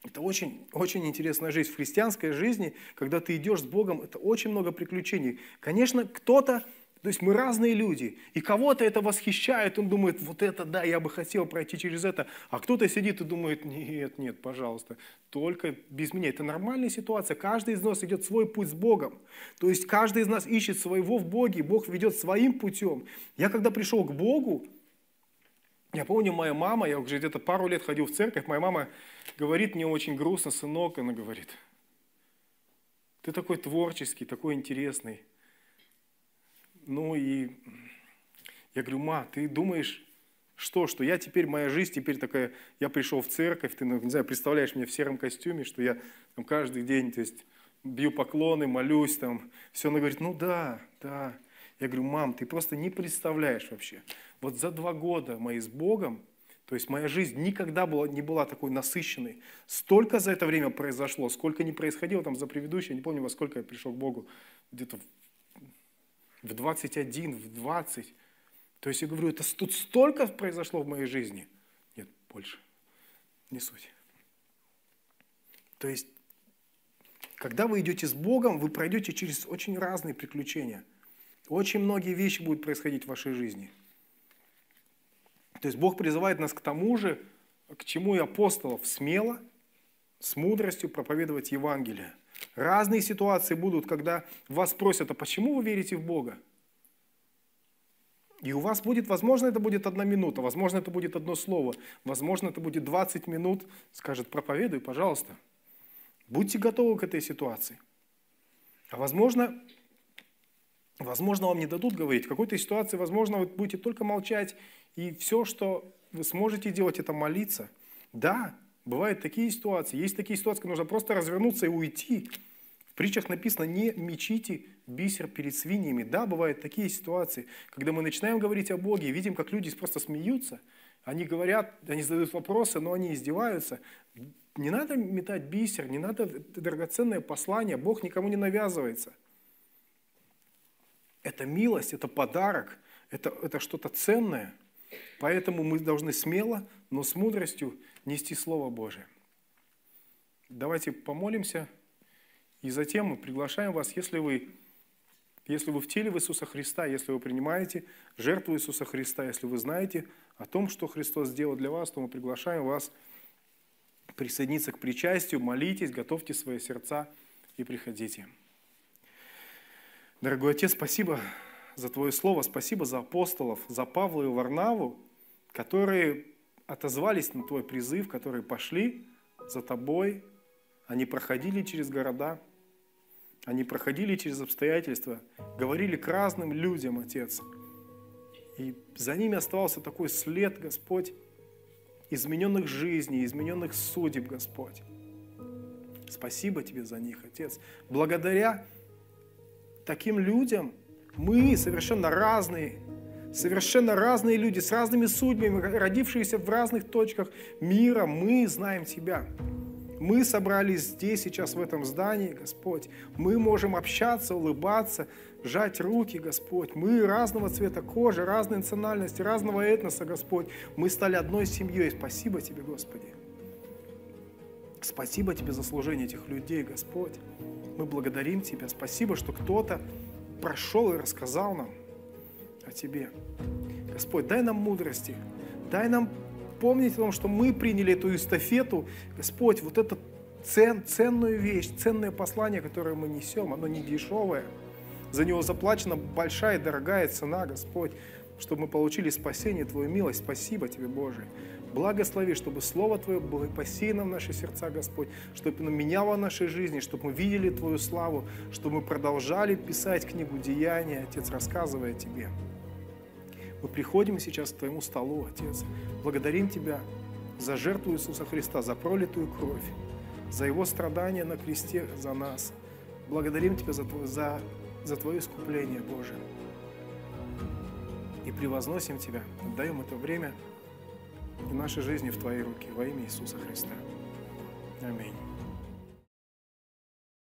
Это очень, очень интересная жизнь. В христианской жизни, когда ты идешь с Богом, это очень много приключений. Конечно, то есть мы разные люди, и кого-то это восхищает, он думает, вот это да, я бы хотел пройти через это, а кто-то сидит и думает, нет, пожалуйста, только без меня. Это нормальная ситуация, каждый из нас идет свой путь с Богом, то есть каждый из нас ищет своего в Боге, Бог ведет своим путем. Я когда пришел к Богу, Я помню, моя мама, я уже где-то пару лет ходил в церковь, моя мама говорит мне очень грустно, сынок, она говорит, ты такой творческий, такой интересный. Ну и я говорю, ма, ты думаешь, что я теперь, моя жизнь теперь такая, я пришел в церковь, ты, не знаю, представляешь меня в сером костюме, что я там каждый день, то есть, бью поклоны, молюсь там, все. Она говорит, ну да, да. Я говорю, мам, ты просто не представляешь вообще. Вот за 2 года мои с Богом, то есть моя жизнь никогда не была такой насыщенной. Столько за это время произошло, сколько не происходило там за предыдущие, я не помню, во сколько я пришел к Богу, где-то в 21, в 20. То есть я говорю, это тут столько произошло в моей жизни. Нет, больше. Не суть. То есть, когда вы идете с Богом, вы пройдете через очень разные приключения. Очень многие вещи будут происходить в вашей жизни. То есть Бог призывает нас к тому же, к чему и апостолов смело, с мудростью проповедовать Евангелие. Разные ситуации будут, когда вас спросят, а почему вы верите в Бога? И у вас будет, возможно, это будет 1 минута, возможно, это будет 1 слово, возможно, это будет 20 минут, скажет, проповедуй, пожалуйста. Будьте готовы к этой ситуации. А возможно, вам не дадут говорить. В какой-то ситуации, возможно, вы будете только молчать, и все, что вы сможете делать, это молиться. Да, бывают такие ситуации. Есть такие ситуации, когда нужно просто развернуться и уйти. В притчах написано, не мечите бисер перед свиньями. Да, бывают такие ситуации, когда мы начинаем говорить о Боге, и видим, как люди просто смеются. Они говорят, они задают вопросы, но они издеваются. Не надо метать бисер, не надо драгоценное послание. Бог никому не навязывается. Это милость, это подарок, это что-то ценное. Поэтому мы должны смело, но с мудростью нести Слово Божие. Давайте помолимся, и затем мы приглашаем вас, если вы в теле Иисуса Христа, если вы принимаете жертву Иисуса Христа, если вы знаете о том, что Христос сделал для вас, то мы приглашаем вас присоединиться к причастию, молитесь, готовьте свои сердца и приходите. Дорогой Отец, спасибо за Твое Слово, спасибо за апостолов, за Павла и Варнаву, которые отозвались на Твой призыв, которые пошли за Тобой, они проходили через города, они проходили через обстоятельства, говорили к разным людям, Отец. И за ними оставался такой след, Господь, измененных жизней, измененных судеб, Господь. Спасибо Тебе за них, Отец. Благодаря таким людям мы совершенно разные люди с разными судьбами, родившиеся в разных точках мира, мы знаем Тебя. Мы собрались здесь сейчас в этом здании, Господь. Мы можем общаться, улыбаться, жать руки, Господь. Мы разного цвета кожи, разной национальности, разного этноса, Господь. Мы стали одной семьей. Спасибо Тебе, Господи. Спасибо Тебе за служение этих людей, Господь. Мы благодарим Тебя. Спасибо, что кто-то прошел и рассказал нам о Тебе. Господь, дай нам мудрости, дай нам помнить о том, что мы приняли эту эстафету. Господь, вот эту ценную вещь, ценное послание, которое мы несем, оно не дешевое. За него заплачена большая и дорогая цена, Господь, чтобы мы получили спасение, Твою милость. Спасибо Тебе, Боже. Благослови, чтобы Слово Твое было посеяно в наши сердца, Господь, чтобы оно меняло наши жизни, чтобы мы видели Твою славу, чтобы мы продолжали писать книгу «Деяния», Отец, рассказывая Тебе. Мы приходим сейчас к Твоему столу, Отец. Благодарим Тебя за жертву Иисуса Христа, за пролитую кровь, за Его страдания на кресте за нас. Благодарим Тебя за Твое искупление, Боже. И превозносим Тебя, отдаем это время и нашей жизни в Твои руки. Во имя Иисуса Христа. Аминь.